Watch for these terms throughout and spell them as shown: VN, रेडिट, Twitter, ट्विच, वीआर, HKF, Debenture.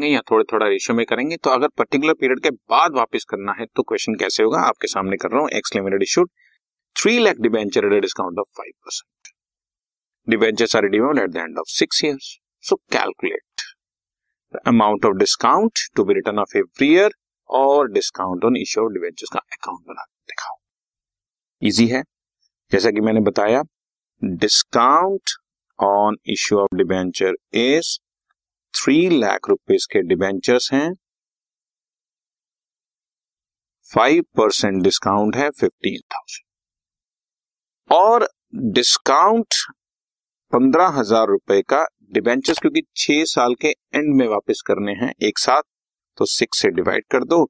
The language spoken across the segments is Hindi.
करेंगे या थोड़ा थोड़ा रेशियो में करेंगे। तो अगर पर्टिकुलर पीरियड के बाद वापस करना है तो क्वेश्चन कैसे होगा, आपके सामने कर रहा हूं। X limited issued 3 lakh debenture at a discount of 5%। Debentures are redeemable at the end of 6 years। So calculate the amount of discount to be return of every year और discount on issue of debentures का अकाउंट बना के दिखाओ। इजी है, जैसा कि मैंने बताया discount on issue of debenture is 3 lakh rupees के डिबेंचर्स हैं, 5% डिस्काउंट है 15,000 और डिस्काउंट 15,000 रुपए का डिबेंचर्स क्योंकि 6 साल के एंड में वापस करने हैं एक साथ, तो 6 से डिवाइड कर दो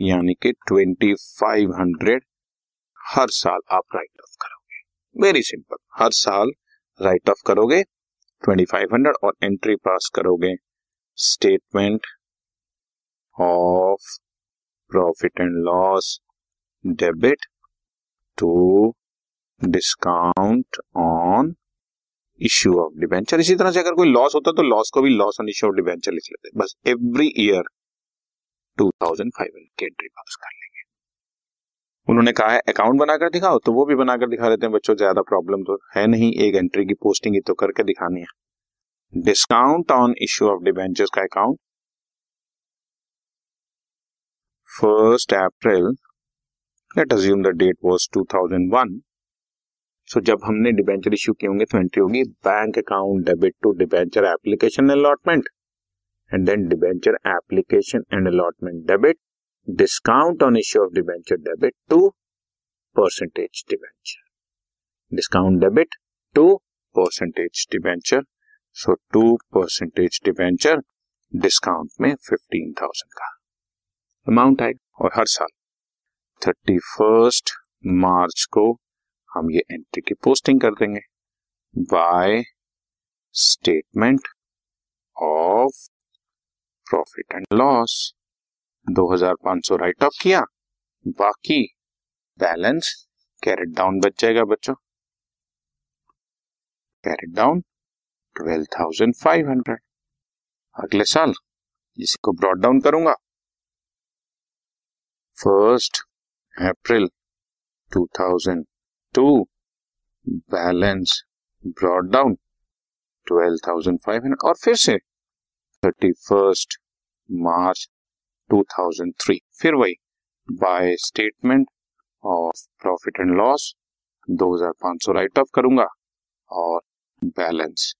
यानी कि 2,500 हर साल आप राइट ऑफ करोगे। वेरी सिंपल, हर साल राइट ऑफ करोगे 2,500 और एंट्री पास करोगे statement of profit and loss debit to discount on issue of debenture. इसी तरह से अगर कोई लॉस होता तो लॉस को भी loss on issue of debenture लिख लेते, बस एवरी ईयर 2,500 की एंट्री पास कर लेंगे। उन्होंने कहा है अकाउंट बनाकर दिखाओ तो वो भी बनाकर दिखा देते हैं बच्चों, ज्यादा प्रॉब्लम तो है नहीं, एक एंट्री की पोस्टिंग ही तो करके दिखानी है। Discount on issue of debentures का account 1 April, let assume the date was 2001। So जब हमने डिबेंचर इश्यू किए होंगे तो एंट्री होगी bank account debit to debenture application allotment and then debenture application and allotment debit, discount on issue of debenture debit to percentage debenture, discount debit to percentage debenture. So 2% debenture discount में 15,000 का अमाउंट आएगा और हर साल 31 मार्च को हम ये एंट्री की पोस्टिंग कर देंगे by statement of profit and loss. 2,500 write off किया, बाकी बैलेंस कैरेट डाउन बच जाएगा बच्चों, कैरेट डाउन 12,500। अगले साल इसको ब्रॉट डाउन करूंगा 1 अप्रैल 2002, बैलेंस ब्रॉट डाउन 12,500 और फिर से 31 मार्च 2003 फिर वही by statement of profit and loss 2,500 write off करूंगा और बैलेंस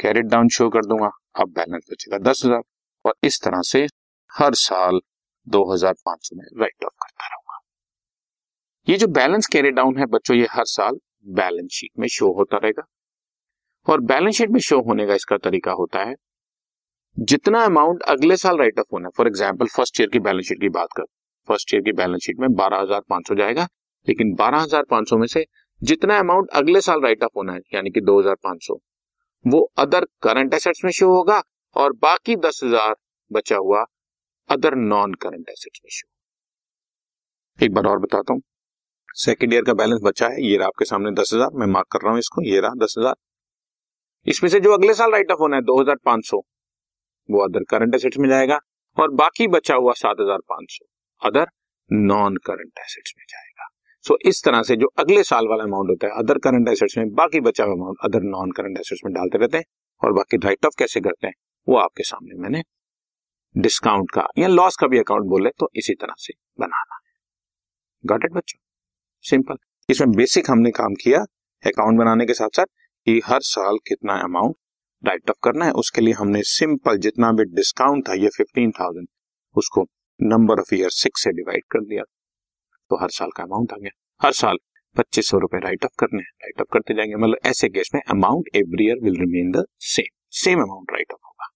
कैरेट डाउन शो कर दूंगा। अब बैलेंस बचेगा 10,000 और इस तरह से हर साल 2,500 में राइट ऑफ करता रहूंगा। ये जो बैलेंस कैरी डाउन है बच्चों ये हर साल बैलेंस शीट में शो होता रहेगा और बैलेंस शीट में शो होने का इसका तरीका होता है जितना अमाउंट अगले साल राइट ऑफ होना है। फॉर एग्जांपल फर्स्ट ईयर की बैलेंस शीट की बात कर, फर्स्ट ईयर की बैलेंस शीट में 12,500 जाएगा लेकिन 12,500 में से जितना अमाउंट अगले साल राइट ऑफ होना है यानी कि 2,500 वो अदर करंट एसेट्स में शो होगा और बाकी 10,000 बचा हुआ अदर नॉन करंट एसेट्स में शो। एक बार और बताता हूँ, सेकेंड ईयर का बैलेंस बचा है, ये रहा आपके सामने 10,000, मैं मार्क कर रहा हूँ इसको, ये रहा 10,000। इसमें से जो अगले साल राइट ऑफ होना है 2,500 वो अदर करंट एसेट्स में जाएगा और बाकी बचा हुआ 7,500 अदर नॉन करंट एसेट्स में जाएगा। सो इस तरह से जो अगले साल वाला अमाउंट होता है अदर करंट एसेट्स में, बाकी बचा हुआ amount other non current assets में डालते रहते हैं और बाकी राइट ऑफ कैसे करते हैं वो आपके सामने मैंने डिस्काउंट का या लॉस का भी अकाउंट बोले तो इसी तरह से बनाना है। गॉट इट बच्चों, सिंपल। इसमें बेसिक हमने काम किया अकाउंट बनाने के साथ साथ कि हर साल कितना अमाउंट राइट ऑफ करना है। उसके लिए हमने सिंपल जितना भी डिस्काउंट था ये 15,000 उसको नंबर ऑफ ईयर 6 से डिवाइड कर दिया तो हर साल का अमाउंट आ गया। हर साल 2,500 रुपए राइट ऑफ करने हैं, राइट ऑफ करते जाएंगे, मतलब ऐसे केस में amount every year will remain the same, same amount write off होगा।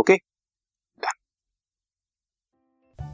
ओके,